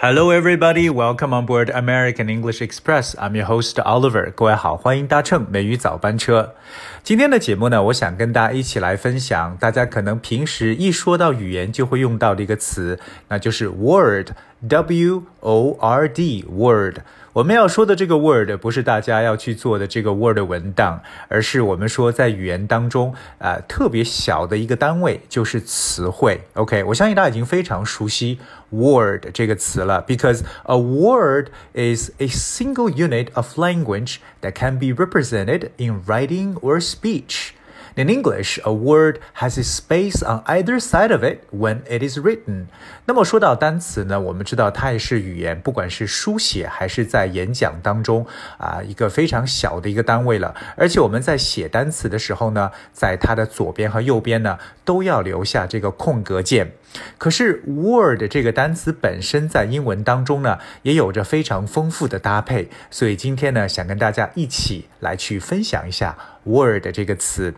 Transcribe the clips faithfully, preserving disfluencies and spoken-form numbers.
Hello everybody, welcome on board American English Express. I'm your host Oliver. 各位好，欢迎搭乘美语早班车。今天的节目呢，我想跟大家一起来分享，大家可能平时一说到语言就会用到的一个词，那就是 word, W O R D, word。我们要说的这个 word 不是大家要去做的这个 word 文档，而是我们说在语言当中、呃、特别小的一个单位就是词汇。OK, 我相信大家已经非常熟悉 word 这个词了。Because a word is a single unit of language that can be represented in writing or speech. In English, a word has a space on either side of it when it is written. 那么说到单词呢，我们知道它也是语言，不管是书写还是在演讲当中啊，一个非常小的一个单位了。而且我们在写单词的时候呢，在它的左边和右边呢，都要留下这个空格键。可是 word 这个单词本身在英文当中呢，也有着非常丰富的搭配。所以今天呢，想跟大家一起来去分享一下 word 这个词。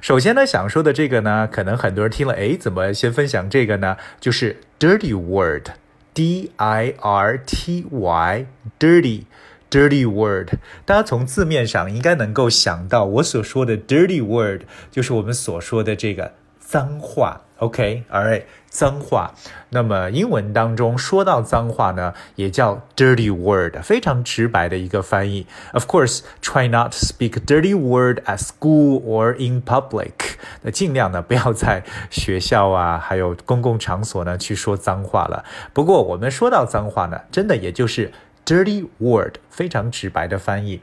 首先呢，想说的这个呢，可能很多人听了，诶，怎么先分享这个呢？就是 dirty word, D I R T Y, dirty, dirty word。大家从字面上应该能够想到，我所说的 dirty word 就是我们所说的这个脏话。OK, alright, 脏话。那么英文当中说到脏话呢，也叫 dirty word, 非常直白的一个翻译。Of course, try not to speak a dirty word at school or in public. 那尽量呢不要在学校啊，还有公共场所呢去说脏话了。不过我们说到脏话呢，真的也就是 dirty word, 非常直白的翻译。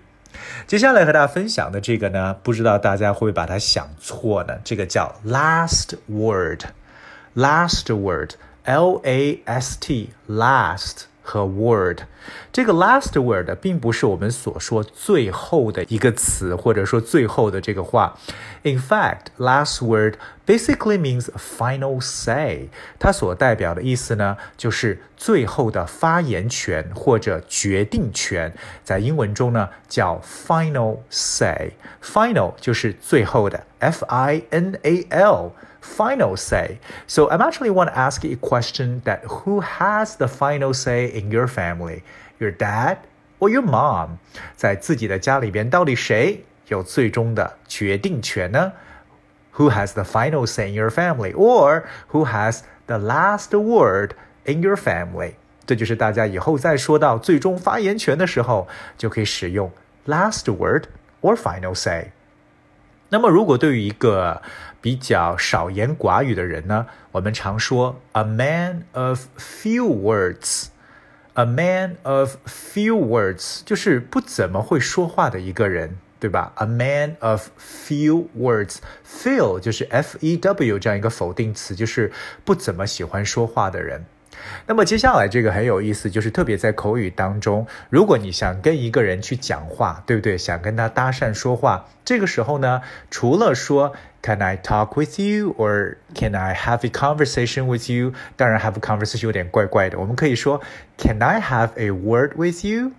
接下来和大家分享的这个呢，不知道大家会不会把它想错呢？这个叫 last word, last word, L A S T, last 和 word。这个 last word 并不是我们所说最后的一个词，或者说最后的这个话。In fact, last word basically means final say. 它所代表的意思呢，就是最后的发言权或者决定权。在英文中呢，叫 final say. Final 就是最后的 F I N A L, final say. So I'm actually want to ask you a question that who has the final say in your family? Your dad or your mom? 在自己的家里边，到底谁有最终的决定权呢？Who has the final say in your family? Or who has the last word in your family? 这就是大家以后再说到最终发言权的时候，就可以使用 last word or final say。那么如果对于一个比较少言寡语的人呢，我们常说 a man of few words。A man of few words 就是不怎么会说话的一个人。对吧 ？A man of few words. Few 就是 F E W 这样一个否定词，就是不怎么喜欢说话的人。那么接下来这个很有意思，就是特别在口语当中，如果你想跟一个人去讲话，对不对？想跟他搭讪说话，这个时候呢，除了说 Can I talk with you? Or Can I have a conversation with you? 当然 have a conversation 有点怪怪的，我们可以说 Can I have a word with you?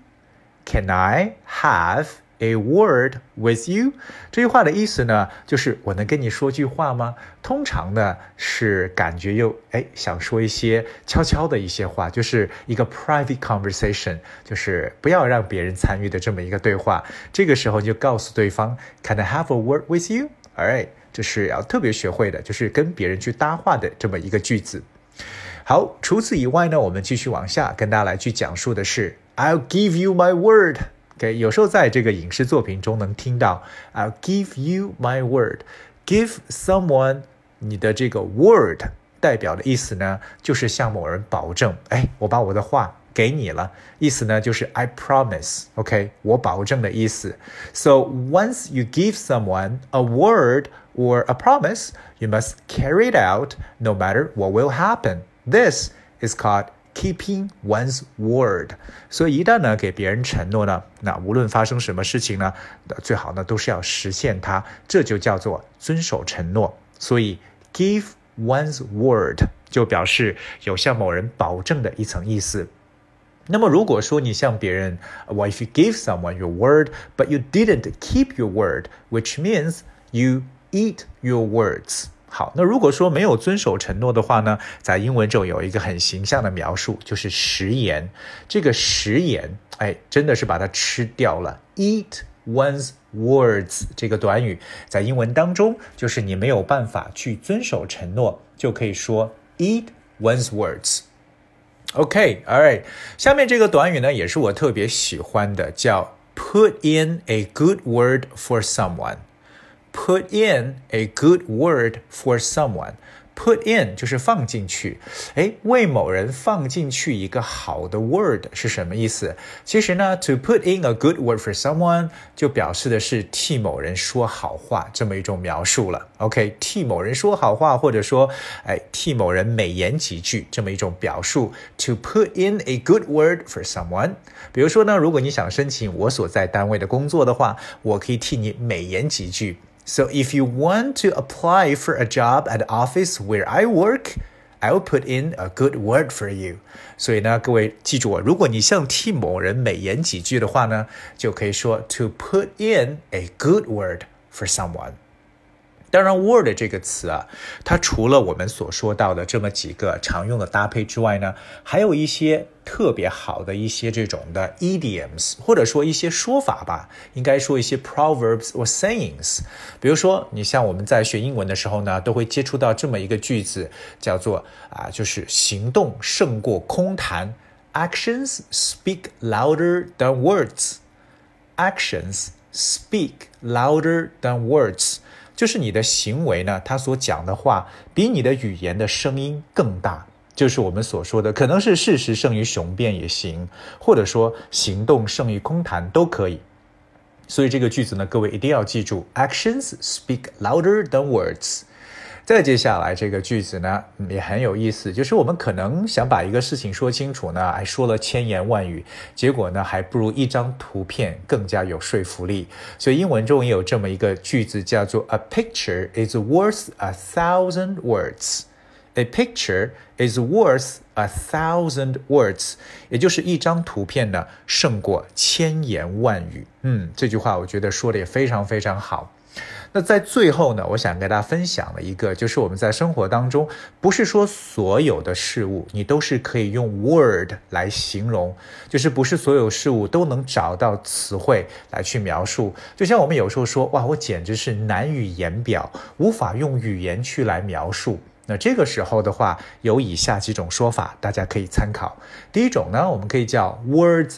Can I have a word with you? 这句话的意思呢，就是我能跟你说句话吗？通常呢是感觉又哎想说一些悄悄的一些话，就是一个 private conversation， 就是不要让别人参与的这么一个对话。这个时候就告诉对方 Can I have a word with you? All right， 这是要特别学会的，就是跟别人去搭话的这么一个句子。好，除此以外呢，我们继续往下跟大家来去讲述的是 I'll give you my word。Okay, 有时候在这个影视作品中能听到 I'll give you my word. Give someone 你的这个 word 代表的意思呢，就是向某人保证，哎，我把我的话给你了，意思呢就是 I promise, OK, 我保证的意思。So once you give someone a word or a promise, you must carry it out no matter what will happen. This is called keeping one's word. 所以一旦呢给别人承诺呢，那无论发生什么事情呢，最好呢都是要实现它，这就叫做遵守承诺。所以 give one's word 就表示有向某人保证的一层意思。那么如果说你向别人 well, if you give someone your word, but you didn't keep your word, which means you eat your words. 好，那如果说没有遵守承诺的话呢，在英文中有一个很形象的描述，就是食言。这个食言，哎，真的是把它吃掉了。Eat one's words 这个短语，在英文当中，就是你没有办法去遵守承诺，就可以说 eat one's words。OK, all right. 下面这个短语呢，也是我特别喜欢的，叫 put in a good word for someone.Put in a good word for someone. Put in 就是放进去，哎，为某人放进去一个好的 word 是什么意思？其实呢 ，to put in a good word for someone 就表示的是替某人说好话这么一种描述了。OK， 替某人说好话，或者说，哎，替某人美言几句这么一种表述。To put in a good word for someone， 比如说呢，如果你想申请我所在单位的工作的话，我可以替你美言几句。So if you want to apply for a job at the office where I work, I will put in a good word for you. 所以呢，各位记住我，如果你想替某人美言几句的话呢，就可以说 to put in a good word for someone.当然 word 这个词啊，它除了我们所说到的这么几个常用的搭配之外呢，还有一些特别好的一些这种的 idioms， 或者说一些说法吧，应该说一些 proverbs or sayings。比如说，你像我们在学英文的时候呢，都会接触到这么一个句子，叫做啊，就是行动胜过空谈 ，actions speak louder than words。actions speak louder than words。就是你的行为呢，它所讲的话比你的语言的声音更大，就是我们所说的可能是事实胜于雄辩也行，或者说行动胜于空谈都可以。所以这个句子呢，各位一定要记住 actions speak louder than words。再接下来这个句子呢也很有意思，就是我们可能想把一个事情说清楚呢，还说了千言万语，结果呢还不如一张图片更加有说服力。所以英文中也有这么一个句子叫做 A picture is worth a thousand words。A picture is worth a thousand words， 也就是一张图片呢胜过千言万语。嗯，这句话我觉得说的也非常非常好。那在最后呢，我想给大家分享的一个，就是我们在生活当中，不是说所有的事物你都是可以用 word 来形容，就是不是所有事物都能找到词汇来去描述。就像我们有时候说，哇，我简直是难以言表，无法用语言去来描述。那这个时候的话，有以下几种说法，大家可以参考。第一种呢，我们可以叫 words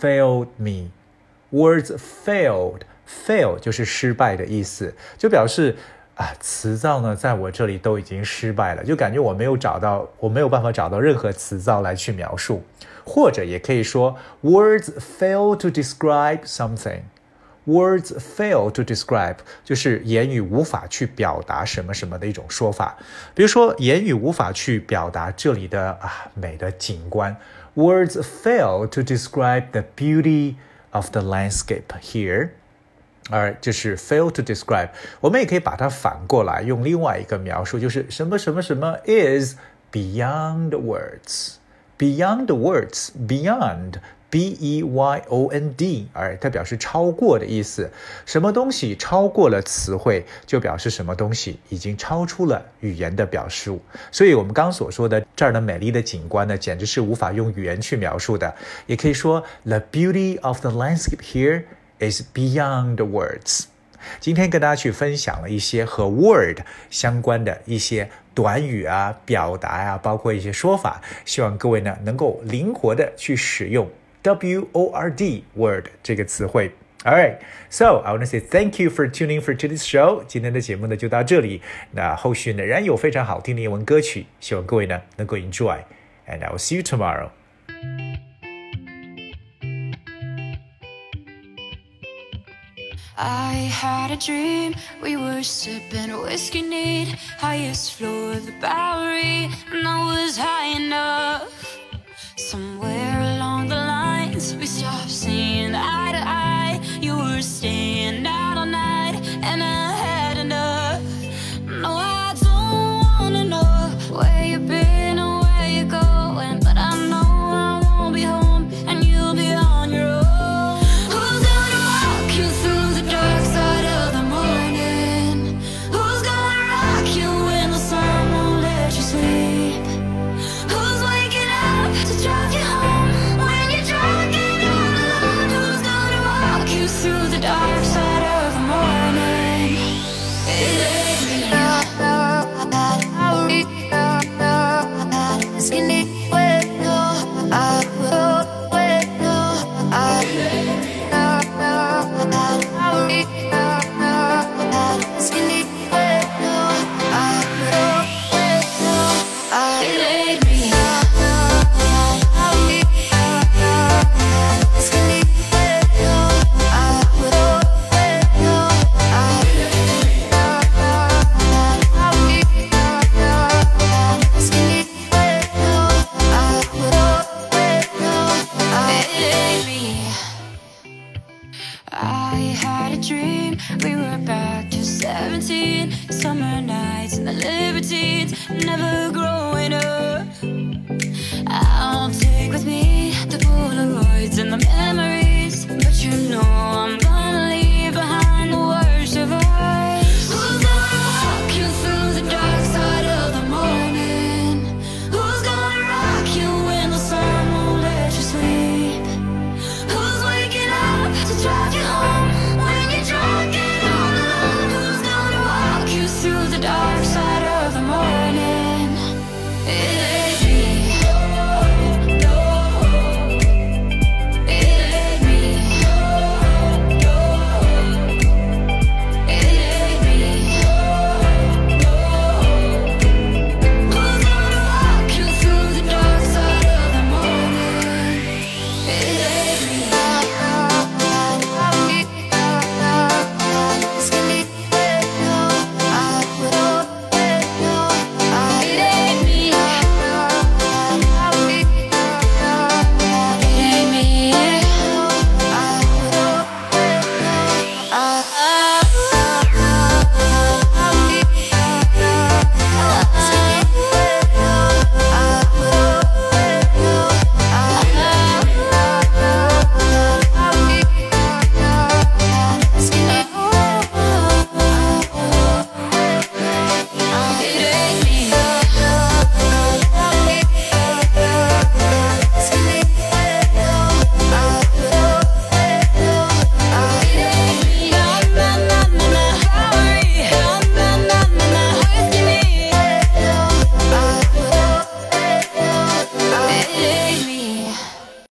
failed me。words failed。fail 就是失败的意思，就表示啊，词藻呢在我这里都已经失败了，就感觉我没有找到，我没有办法找到任何词藻来去描述。或者也可以说 words fail to describe something。words fail to describe 就是言语无法去表达什么什么的一种说法。比如说，言语无法去表达这里的啊美的景观。words fail to describe the beauty of the landscape here。而就是 fail to describe， 我们也可以把它反过来用另外一个描述，就是什么什么什么 is beyond words。 beyond words， beyond B E Y O N D， 而它表示超过的意思，什么东西超过了词汇，就表示什么东西已经超出了语言的表述。所以我们刚所说的这儿的美丽的景观呢，简直是无法用语言去描述的。也可以说 the beauty of the landscape here is beyond words。 今天跟大家去分享了一些和 word 相关的一些短语啊、表达啊，包括一些说法，希望各位呢能够灵活的去使用 W O R D word 这个词汇。 Alright, so I want to say thank you for tuning for today's show。 今天的节目呢就到这里，那后续仍然有非常好听的英文歌曲，希望各位呢能够 enjoy and I will see you tomorrow。I had a dream, we were sipping whiskey neat, highest floor of the Bowery, and I was high enough. Somewhere along the lines, we stopped seeing eye to eye. You were staying out all night, and I had enough. No, I don't wanna know where you've been or where you're going, but I know I won't be home, and you'll be on your own. Who's gonna walk you through? Dark side of the morning, who's gonna rock you? never